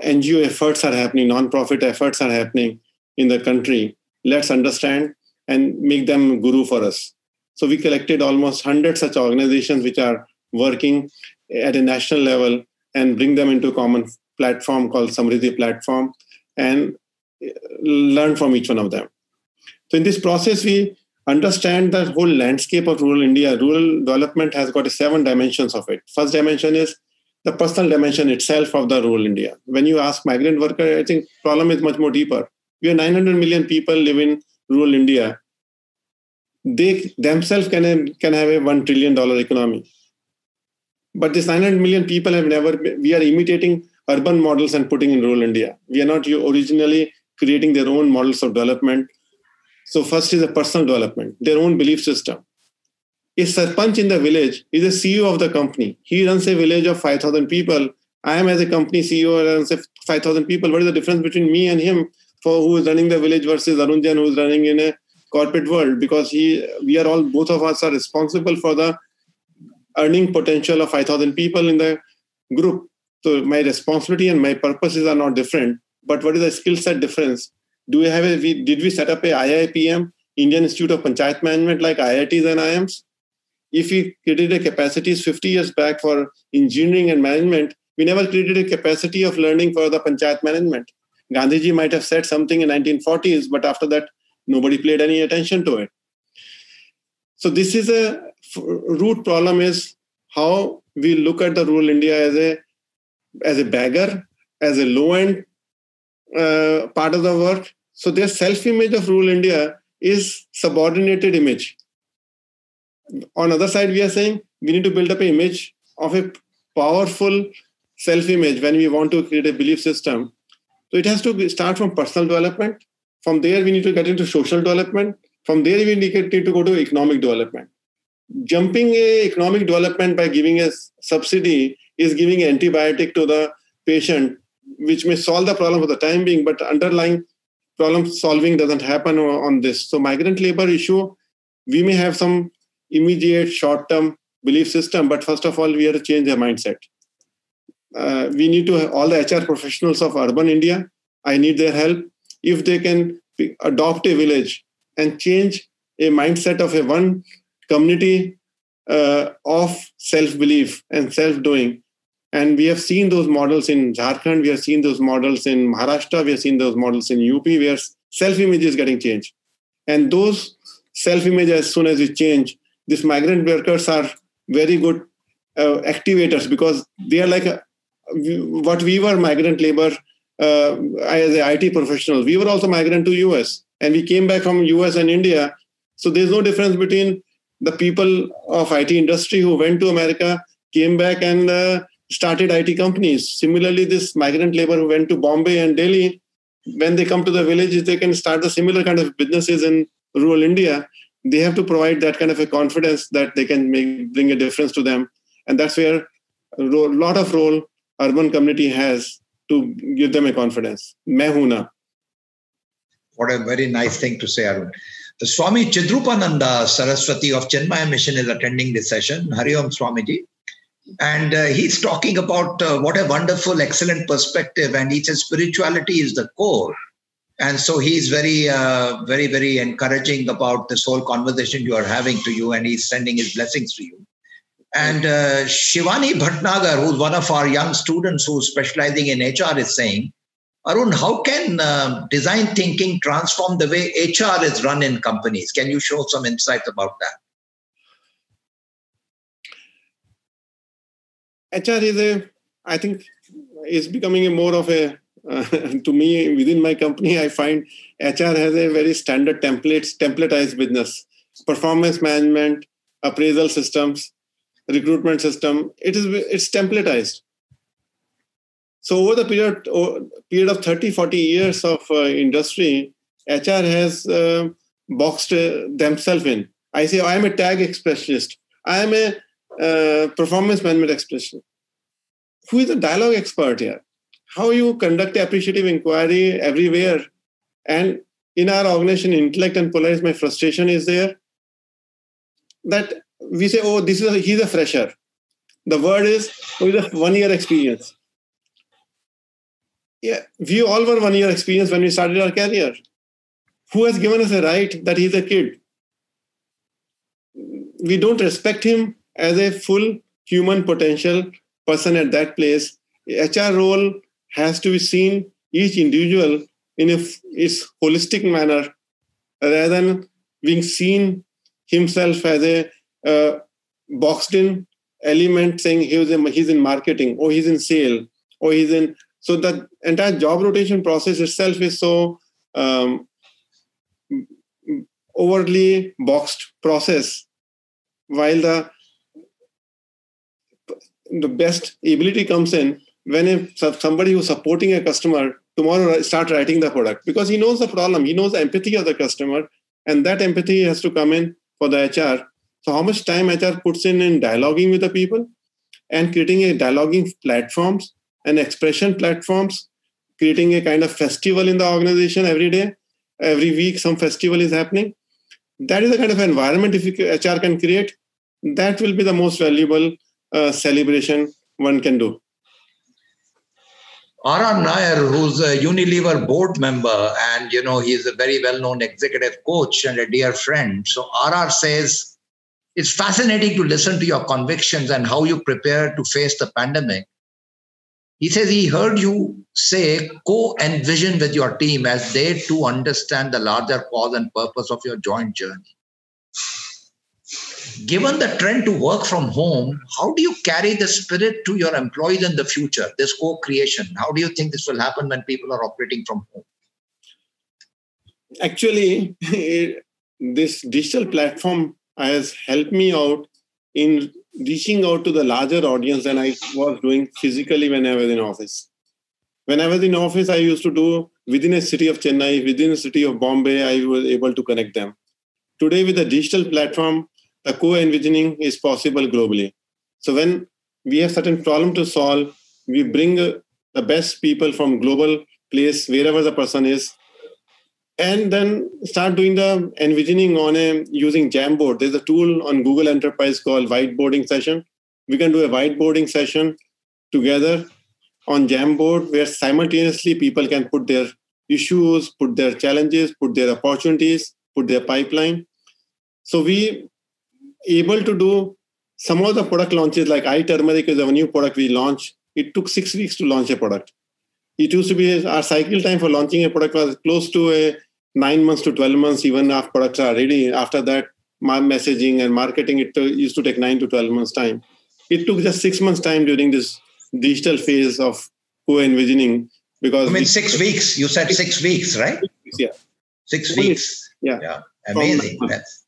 N G O efforts are happening, non-profit efforts are happening in the country. Let's understand and make them guru for us. So we collected almost one hundred such organizations which are working at a national level and bring them into a common platform called Samriddhi platform and learn from each one of them. So in this process, we understand the whole landscape of rural India. Rural development has got seven dimensions of it. First dimension is the personal dimension itself of the rural India. When you ask migrant worker, I think problem is much more deeper. We have nine hundred million people live in rural India. They themselves can, can have a one trillion dollar economy. But this nine hundred million people have never been, we are imitating urban models and putting in rural India. We are not originally creating their own models of development. So first is the personal development, their own belief system. A sarpanch in the village is the C E O of the company. He runs a village of five thousand people. I am as a company C E O, I runs five thousand people. What is the difference between me and him for who is running the village versus Arun Jain, who is running in a corporate world? Because he, we are all, both of us are responsible for the earning potential of five thousand people in the group. So my responsibility and my purposes are not different. But what is the skill set difference? Do we have a, we, did we set up a I I P M, Indian Institute of Panchayat Management, like I I Ts and I I Ms? If we created a capacity fifty years back for engineering and management, we never created a capacity of learning for the panchayat management. Gandhiji might have said something in nineteen forties, but after that, nobody paid any attention to it. So this is a root problem, is how we look at the rural India as a, as a beggar, as a low-end uh, part of the work. So their self-image of rural India is subordinated image. On the other side, we are saying we need to build up an image of a powerful self-image when we want to create a belief system. So it has to start from personal development. From there, we need to get into social development. From there, we need to go to economic development. Jumping a economic development by giving a subsidy is giving an antibiotic to the patient, which may solve the problem for the time being, but underlying problem solving doesn't happen on this. So migrant labor issue, we may have some immediate short-term belief system, but first of all, we have to change their mindset. Uh, we need to have all the H R professionals of urban India. I need their help. If they can adopt a village and change a mindset of a one community uh, of self-belief and self-doing. And we have seen those models in Jharkhand. We have seen those models in Maharashtra. We have seen those models in U P, where self-image is getting changed. And those self-image, as soon as we change, these migrant workers are very good uh, activators, because they are like a, what we were migrant labor uh, as an I T professional. We were also migrant to U S and we came back from U S and India. So there's no difference between the people of I T industry who went to America, came back and uh, started I T companies. Similarly, this migrant labor who went to Bombay and Delhi, when they come to the villages, they can start the similar kind of businesses in rural India. They have to provide that kind of a confidence that they can make, bring a difference to them. And that's where a lot of role urban community has to give them a confidence. Main hoona. What a very nice thing to say, Arun. Swami Chidrupananda Saraswati of Chenmaya Mission is attending this session. Hari Om Swamiji. And uh, he's talking about uh, what a wonderful, excellent perspective. And he says spirituality is the core. And so he's very, uh, very, very encouraging about this whole conversation you are having to you. And he's sending his blessings to you. And uh, Shivani Bhatnagar, who's one of our young students who's specializing in H R, is saying, Arun, how can uh, design thinking transform the way H R is run in companies? Can you show some insights about that? H R is a, I think, is becoming a more of a, uh, to me, within my company, I find H R has a very standard templates, templatized business. Performance management, appraisal systems, recruitment system, it is, it's templatized. So over the period, period of thirty, forty years of uh, industry, H R has uh, boxed uh, themselves in. I say, I am a tag expressionist. I am a uh, performance management expressionist. Who is a dialogue expert here? How you conduct appreciative inquiry everywhere. And in our organization, Intellect and Polaris, my frustration is there that we say, oh, this is a, he's a fresher. The word is, oh, he's a one-year experience. Yeah, we all were one-year experience when we started our career. Who has given us a right that he's a kid? We don't respect him as a full human potential person at that place. H R role has to be seen each individual in a, its holistic manner rather than being seen himself as a uh, boxed-in element saying he was a, he's in marketing or he's in sale or he's in... So that entire job rotation process itself is so um, overly boxed process, while the, the best ability comes in when a, somebody who's supporting a customer tomorrow start writing the product because he knows the problem, he knows the empathy of the customer, and that empathy has to come in for the H R. So how much time H R puts in in dialoguing with the people and creating a dialoguing platforms and expression platforms, creating a kind of festival in the organization every day, every week, some festival is happening. That is the kind of environment if H R can create, that will be the most valuable uh, celebration one can do. Aram Nair, who's a Unilever board member, and you know, he's a very well-known executive coach and a dear friend. So R R says, it's fascinating to listen to your convictions and how you prepare to face the pandemic. He says he heard you say co-envision with your team as they too understand the larger cause and purpose of your joint journey. Given the trend to work from home, how do you carry the spirit to your employees in the future, this co-creation? How do you think this will happen when people are operating from home? Actually, this digital platform has helped me out in reaching out to the larger audience than I was doing physically when I was in office. When I was in office, I used to do within a city of Chennai, within a city of Bombay, I was able to connect them. Today, with the digital platform, the co-envisioning is possible globally. So when we have certain problem to solve, we bring the best people from global place, wherever the person is, and then start doing the envisioning on a, using Jamboard. There's a tool on Google Enterprise called whiteboarding session. We can do a whiteboarding session together on Jamboard where simultaneously people can put their issues, put their challenges, put their opportunities, put their pipeline. So we able to do some of the product launches like iTurmeric is a new product we launched. It took six weeks to launch a product. It used to be our cycle time for launching a product was close to a nine months to twelve months, even after products are ready. After that, my messaging and marketing, it used to take nine to twelve months time. It took just six months time during this digital phase of co-envisioning. Because I mean, we, six weeks, you said six weeks, right? Yeah. Six weeks. Yeah. yeah. Amazing. That's,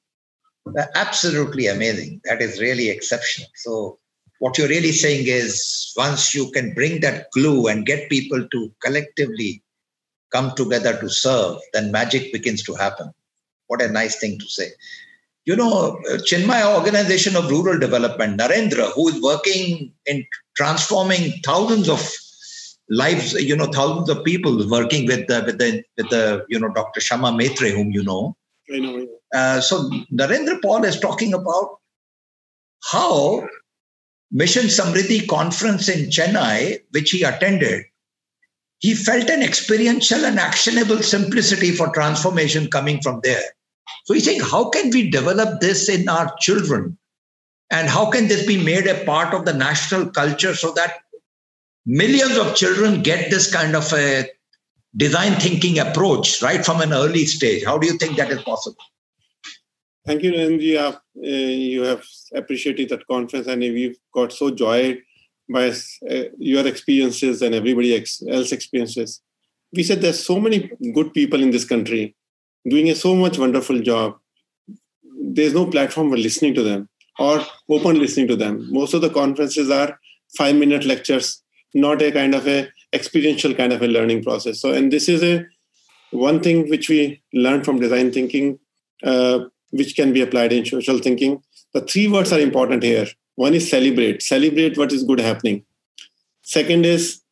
that's absolutely amazing. That is really exceptional. So what you're really saying is once you can bring that glue and get people to collectively come together to serve, then magic begins to happen. What a nice thing to say. You know, Chinmaya Organization of Rural Development, Narendra, who is working in transforming thousands of lives, you know, thousands of people working with the, with the, with the you know, Doctor Shama Maitre, whom you know. I know. Uh, so Narendra Paul is talking about how Mission Samriddhi conference in Chennai, which he attended, he felt an experiential and actionable simplicity for transformation coming from there. So he's saying, how can we develop this in our children? And how can this be made a part of the national culture so that millions of children get this kind of a design thinking approach right from an early stage? How do you think that is possible? Thank you, Narendra. Uh, you have appreciated that conference, and we've got so joyed by uh, your experiences and everybody else's experiences. We said there's so many good people in this country doing a so much wonderful job. There's no platform for listening to them or open listening to them. Most of the conferences are five-minute lectures, not a kind of a experiential kind of a learning process. So, and this is a one thing which we learned from design thinking, uh, which can be applied in social thinking. The three words are important here. One is celebrate. Celebrate what is good happening. Second is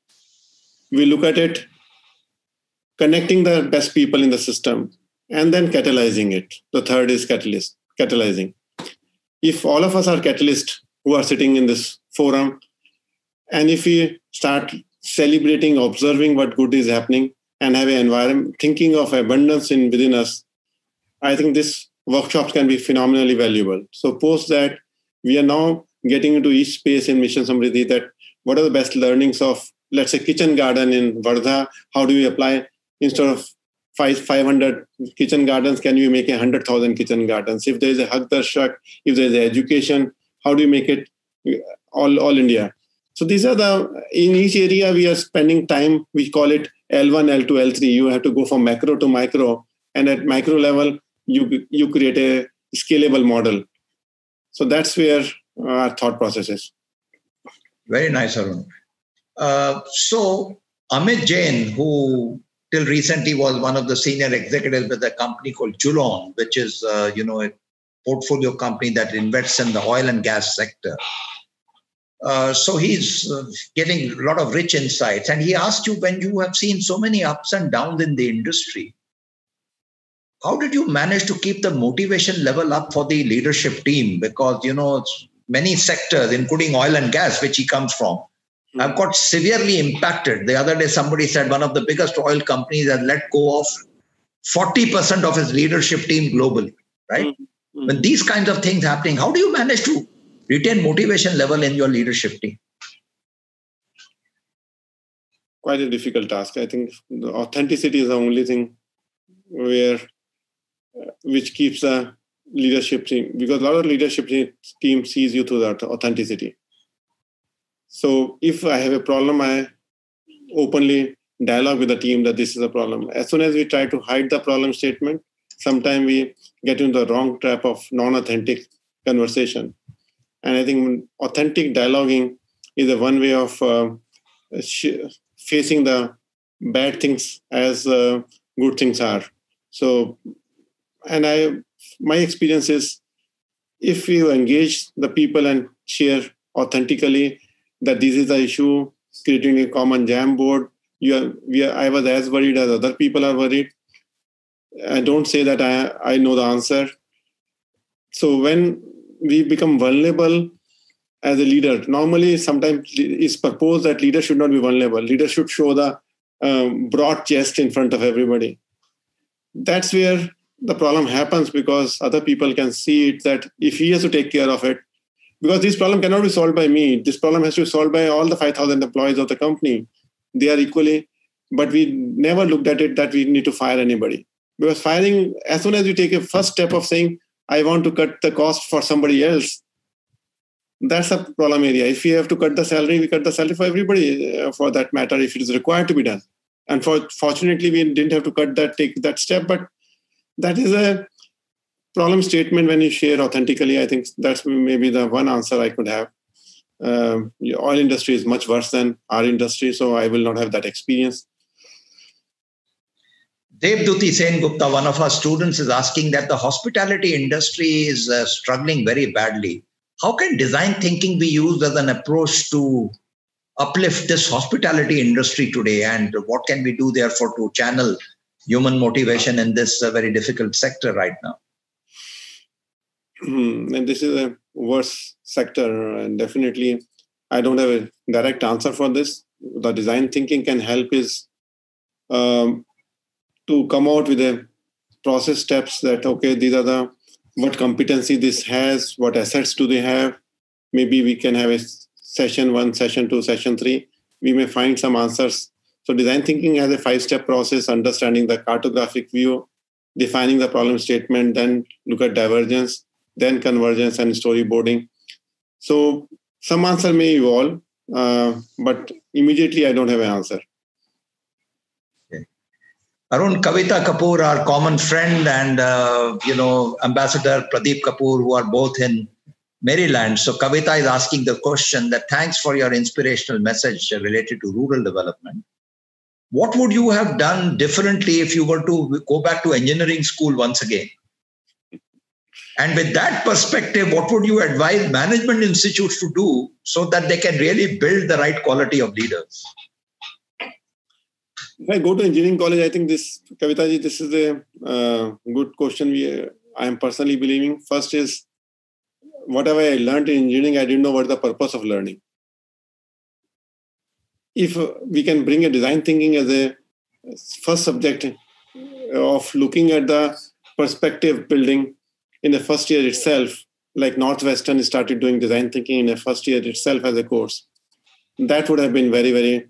we look at it, connecting the best people in the system, and then catalyzing it. The third is catalyst, catalyzing. If all of us are catalysts who are sitting in this forum, and if we start celebrating, observing what good is happening, and have an environment, thinking of abundance in within us, I think this workshops can be phenomenally valuable. So post that, we are now getting into each space in Mission Samriddhi that what are the best learnings of, let's say, kitchen garden in Vardha? How do we apply, instead of five hundred kitchen gardens, can we make one hundred thousand kitchen gardens? If there is a Hak Darshak, if there is education, how do you make it all, all India? So these are the, in each area we are spending time, we call it L one, L two, L three. You have to go from macro to micro, and at micro level, you, you create a scalable model. So that's where our thought process is. Very nice, Arun. Uh, so Amit Jain, who till recently was one of the senior executives with a company called Julon, which is, uh, you know, a portfolio company that invests in the oil and gas sector. Uh, so he's uh, getting a lot of rich insights. And he asked you, when you have seen so many ups and downs in the industry, how did you manage to keep the motivation level up for the leadership team? Because, you know, many sectors, including oil and gas, which he comes from, mm-hmm. have got severely impacted. The other day, somebody said one of the biggest oil companies has let go of forty percent of its leadership team globally, right? Mm-hmm. When these kinds of things happening, how do you manage to retain motivation level in your leadership team? Quite a difficult task. I think the authenticity is the only thing where uh, which keeps a leadership team, because a lot of leadership team sees you through that authenticity. So if I have a problem, I openly dialogue with the team that this is a problem. As soon as we try to hide the problem statement, sometimes we get into the wrong trap of non-authentic conversation. And I think authentic dialoguing is the one way of uh, facing the bad things as uh, good things are. So, and I, my experience is, if you engage the people and share authentically that this is the issue, creating a common Jamboard, you are, we are, I was as worried as other people are worried. I don't say that I, I know the answer. So when we become vulnerable as a leader. Normally, sometimes it's proposed that leaders should not be vulnerable. Leaders should show the um, broad chest in front of everybody. That's where the problem happens, because other people can see it, that if he has to take care of it, because this problem cannot be solved by me. This problem has to be solved by all the five thousand employees of the company. They are equally, but we never looked at it that we need to fire anybody. Because firing, as soon as you take a first step of saying, I want to cut the cost for somebody else, that's a problem area. If we have to cut the salary, we cut the salary for everybody, uh, for that matter, if it is required to be done. And for, fortunately, we didn't have to cut that, take that step. But that is a problem statement when you share authentically. I think that's maybe the one answer I could have. Um, the oil industry is much worse than our industry, so I will not have that experience. Devduti Sen Gupta, one of our students, is asking that the hospitality industry is uh, struggling very badly. How can design thinking be used as an approach to uplift this hospitality industry today? And what can we do, therefore, to channel human motivation in this uh, very difficult sector right now? And this is a worse sector, and definitely I don't have a direct answer for this. The design thinking can help is um, to come out with a process steps that, okay, these are the, what competency this has, what assets do they have. Maybe we can have a session one, session two, session three. We may find some answers. So design thinking has a five-step process: understanding the cartographic view, defining the problem statement, then look at divergence, then convergence and storyboarding. So some answer may evolve, uh, but immediately I don't have an answer. Okay. Arun, Kavita Kapoor, our common friend, and uh, you know, Ambassador Pradeep Kapoor, who are both in Maryland. So Kavita is asking the question that, thanks for your inspirational message related to rural development. What would you have done differently if you were to go back to engineering school once again? And with that perspective, what would you advise management institutes to do so that they can really build the right quality of leaders? If I go to engineering college, I think this, Kavitaji, this is a uh, good question. We, uh, I am personally believing. First is, whatever I learned in engineering, I didn't know what the purpose of learning. If we can bring a design thinking as a first subject of looking at the perspective building in the first year itself, like Northwestern started doing design thinking in the first year itself as a course, that would have been very, very,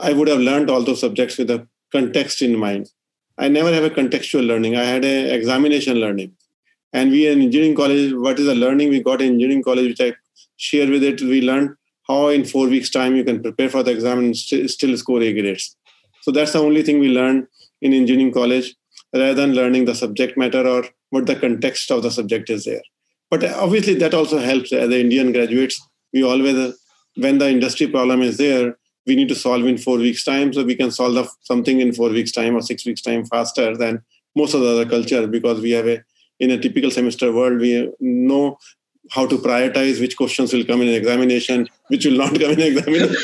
I would have learned all those subjects with a context in mind. I never have a contextual learning. I had an examination learning. And we in engineering college, what is the learning we got in engineering college, which I share with it, we learned how in four weeks' time you can prepare for the exam and st- still score A grades. So that's the only thing we learned in engineering college, rather than learning the subject matter or what the context of the subject is there. But obviously that also helps. As Indian graduates, we always, when the industry problem is there, we need to solve in four weeks' time. So we can solve the, something in four weeks' time or six weeks' time faster than most of the other culture, because we have a, in a typical semester world, we know how to prioritize which questions will come in an examination, which will not come in an examination.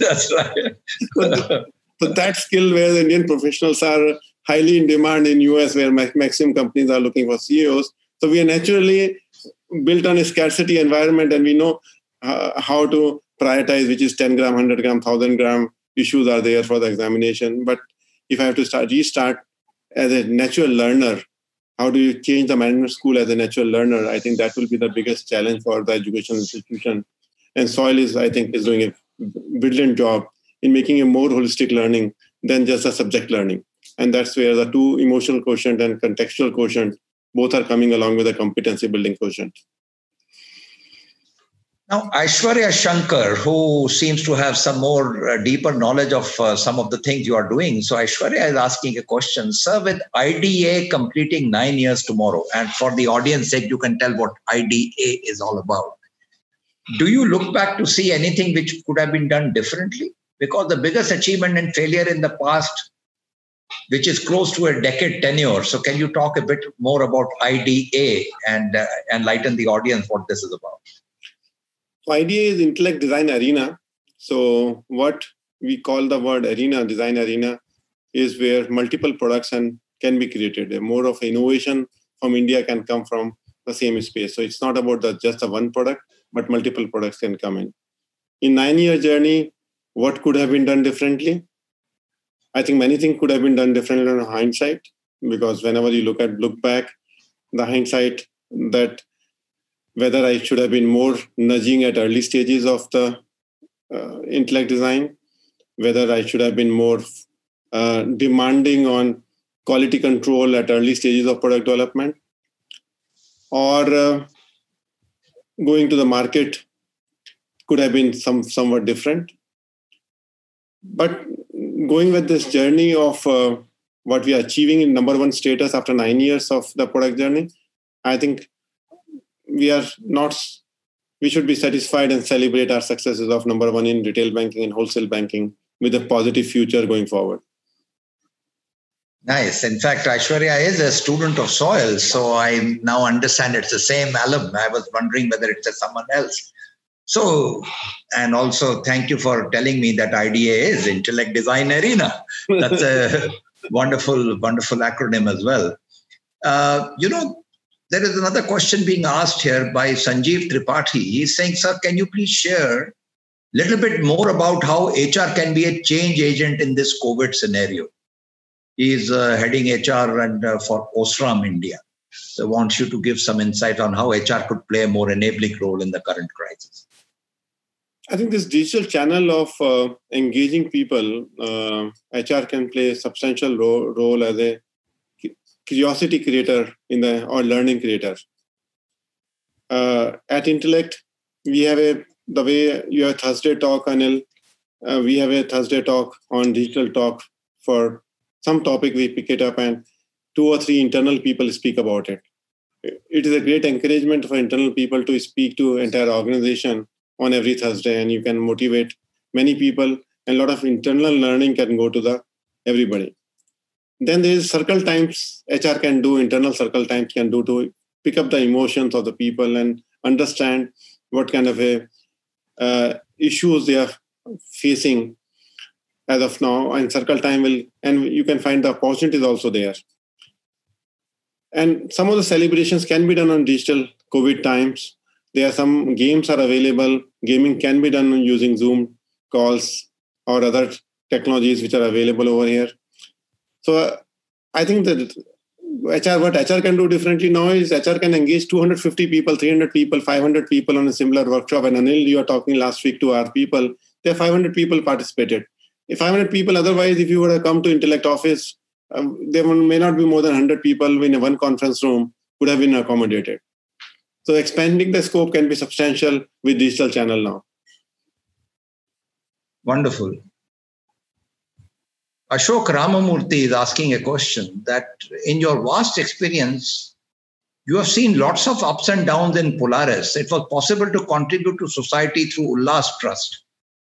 That's right. so, so that skill, where the Indian professionals are highly in demand in U S, where maximum companies are looking for C E Os. So we are naturally built on a scarcity environment, and we know uh, how to prioritize, which is ten gram, one hundred gram, one thousand gram issues are there for the examination. But if I have to start restart as a natural learner, how do you change the management school as a natural learner? I think that will be the biggest challenge for the educational institution. And SOIL is, I think, is doing a brilliant job in making a more holistic learning than just a subject learning. And that's where the two emotional quotient and contextual quotient, both are coming along with the competency building quotient. Now, Aishwarya Shankar, who seems to have some more uh, deeper knowledge of uh, some of the things you are doing. So Aishwarya is asking a question, sir, with I D A completing nine years tomorrow, and for the audience sake, you can tell what I D A is all about. Do you look back to see anything which could have been done differently? Because the biggest achievement and failure in the past, which is close to a decade tenure. So can you talk a bit more about I D A and uh, enlighten the audience what this is about? So I D A is Intellect Design Arena. So what we call the word arena, design arena, is where multiple products and can be created. More of innovation from India can come from the same space. So it's not about the, just the one product, but multiple products can come in. In nine-year journey, what could have been done differently? I think many things could have been done differently on hindsight, because whenever you look at look back, the hindsight that whether I should have been more nudging at early stages of the uh, intellect design, whether I should have been more uh, demanding on quality control at early stages of product development, or uh, going to the market could have been some somewhat different. But going with this journey of uh, what we are achieving in number one status after nine years of the product journey, I think we are not, we should be satisfied and celebrate our successes of number one in retail banking and wholesale banking with a positive future going forward. Nice. In fact, Aishwarya is a student of SOIL, so I now understand it's the same alum. I was wondering whether it's someone else. So, and also thank you for telling me that I D A is Intellect Design Arena. That's a wonderful, wonderful acronym as well. Uh, you know, there is another question being asked here by Sanjeev Tripathi. He's saying, sir, can you please share a little bit more about how H R can be a change agent in this COVID scenario? He's uh, heading H R and uh, for Osram India. So I want you to give some insight on how H R could play a more enabling role in the current crisis. I think this digital channel of uh, engaging people, uh, H R can play a substantial ro- role as a curiosity creator in the or learning creator. Uh, at Intellect, we have a, the way you have Thursday talk, Anil, uh, we have a Thursday talk on digital talk for some topic. We pick it up and two or three internal people speak about it. It is a great encouragement for internal people to speak to entire organization on every Thursday, and you can motivate many people, and a lot of internal learning can go to the everybody. Then there is circle times H R can do, internal circle times can do to pick up the emotions of the people and understand what kind of a, uh, issues they are facing as of now. And circle time will, and you can find the opportunities also there. And some of the celebrations can be done on digital COVID times. There are some games are available. Gaming can be done using Zoom calls or other technologies which are available over here. So uh, I think that H R, what H R can do differently now is H R can engage two hundred fifty people, three hundred people, five hundred people on a similar workshop. And Anil, you were talking last week to our people. There are five hundred people participated. If five hundred people, otherwise, if you were to come to Intellect office, um, there may not be more than one hundred people in a one conference room could have been accommodated. So expanding the scope can be substantial with digital channel now. Wonderful. Ashok Ramamurthy is asking a question that in your vast experience, you have seen lots of ups and downs in Polaris. It was possible to contribute to society through Ullas Trust,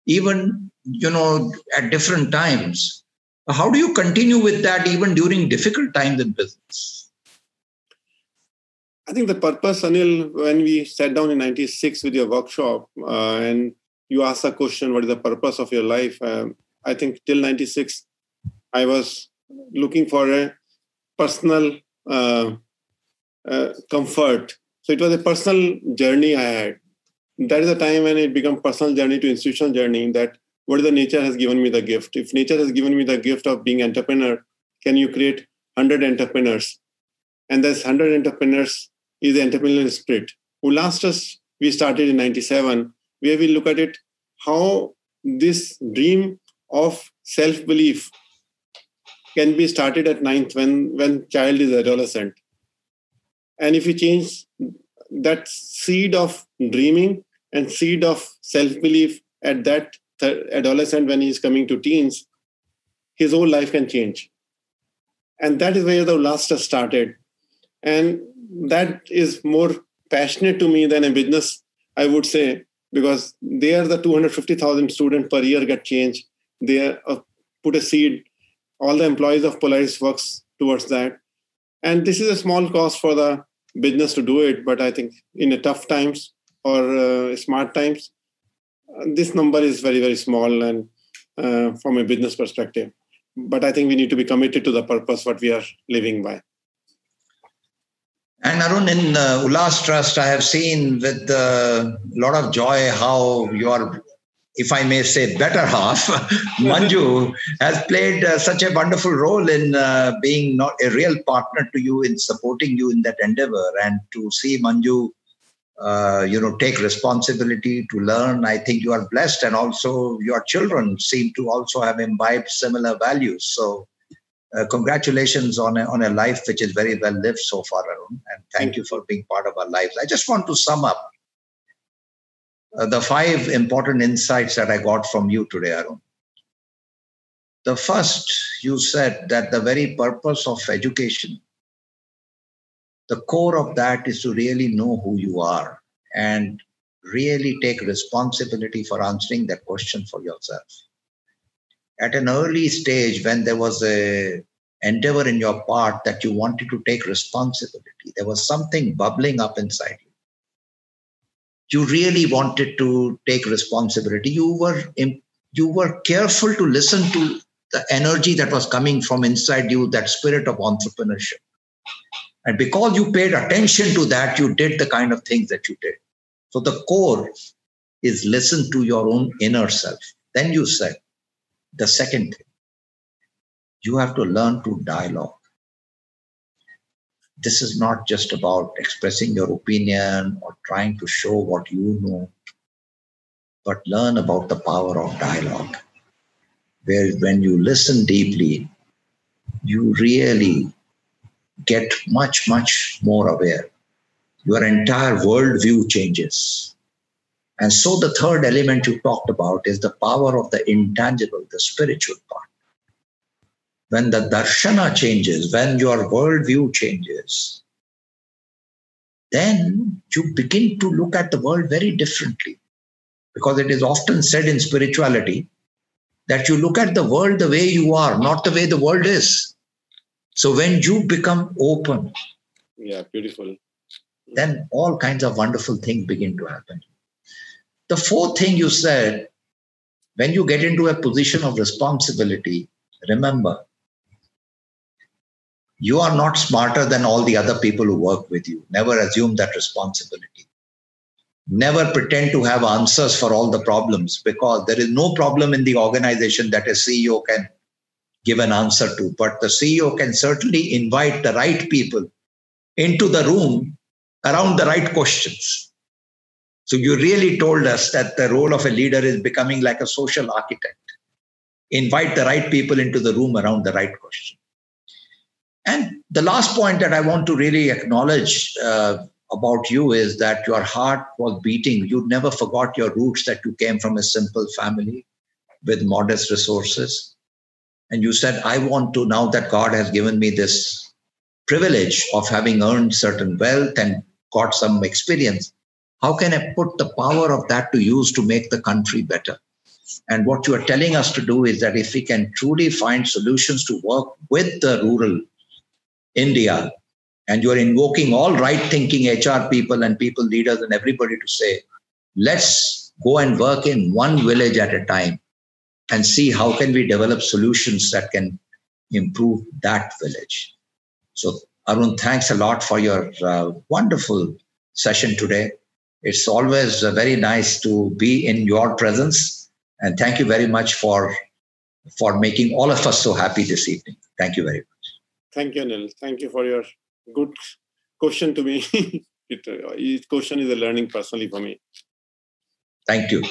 even, you know, at different times. How do you continue with that even during difficult times in business? I think the purpose, Anil, when we sat down in ninety-six with your workshop uh, and you asked the question, what is the purpose of your life? Um, I think till ninety-six, I was looking for a personal uh, uh, comfort. So it was a personal journey I had. That is the time when it became personal journey to institutional journey, that what is the nature has given me the gift. If nature has given me the gift of being entrepreneur, can you create one hundred entrepreneurs? And there's one hundred entrepreneurs is the entrepreneurial spirit. Ullas Trust, we started in ninety-seven, where we look at it, how this dream of self-belief can be started at ninth when, when child is adolescent. And if you change that seed of dreaming and seed of self-belief at that th- adolescent when he's coming to teens, his whole life can change. And that is where the Ullas Trust started. And that is more passionate to me than a business, I would say, because there the two hundred fifty thousand students per year get changed. They uh, put a seed. All the employees of Polaris works towards that. And this is a small cost for the business to do it. But I think in a tough times or uh, smart times, uh, this number is very, very small and uh, from a business perspective. But I think we need to be committed to the purpose what we are living by. And Arun, in uh, Ullas Trust, I have seen with a uh, lot of joy how you are, if I may say, better half, Manju, has played uh, such a wonderful role in uh, being not a real partner to you, in supporting you in that endeavor. And to see Manju, uh, you know, take responsibility to learn, I think you are blessed. And also your children seem to also have imbibed similar values. So uh, congratulations on a, on a life which is very well lived so far, Arun. And thank you for being part of our lives. I just want to sum up Uh, the five important insights that I got from you today, Arun. The first, you said that the very purpose of education, the core of that is to really know who you are and really take responsibility for answering that question for yourself. At an early stage, when there was an endeavor in your part that you wanted to take responsibility, there was something bubbling up inside you. You really wanted to take responsibility. You were you were careful to listen to the energy that was coming from inside you, that spirit of entrepreneurship. And because you paid attention to that, you did the kind of things that you did. So the core is listen to your own inner self. Then you said, the second thing, you have to learn to dialogue. This is not just about expressing your opinion or trying to show what you know, but learn about the power of dialogue, where when you listen deeply, you really get much, much more aware. Your entire worldview changes. And so the third element you talked about is the power of the intangible, the spiritual part. When the darshana changes, when your worldview changes, then you begin to look at the world very differently. Because it is often said in spirituality that you look at the world the way you are, not the way the world is. So when you become open, yeah, beautiful, then all kinds of wonderful things begin to happen. The fourth thing you said, when you get into a position of responsibility, remember, you are not smarter than all the other people who work with you. Never assume that responsibility. Never pretend to have answers for all the problems, because there is no problem in the organization that a C E O can give an answer to. But the C E O can certainly invite the right people into the room around the right questions. So you really told us that the role of a leader is becoming like a social architect. Invite the right people into the room around the right question. And the last point that I want to really acknowledge uh, about you is that your heart was beating. You never forgot your roots, that you came from a simple family with modest resources. And you said, I want to, now that God has given me this privilege of having earned certain wealth and got some experience, how can I put the power of that to use to make the country better? And what you are telling us to do is that if we can truly find solutions to work with the rural India, and you are invoking all right-thinking H R people and people leaders and everybody to say, let's go and work in one village at a time and see how can we develop solutions that can improve that village. So Arun, thanks a lot for your uh, wonderful session today. It's always uh, very nice to be in your presence. And thank you very much for, for making all of us so happy this evening. Thank you very much. Thank you, Anil. Thank you for your good question to me. Each question is a learning personally for me. Thank you.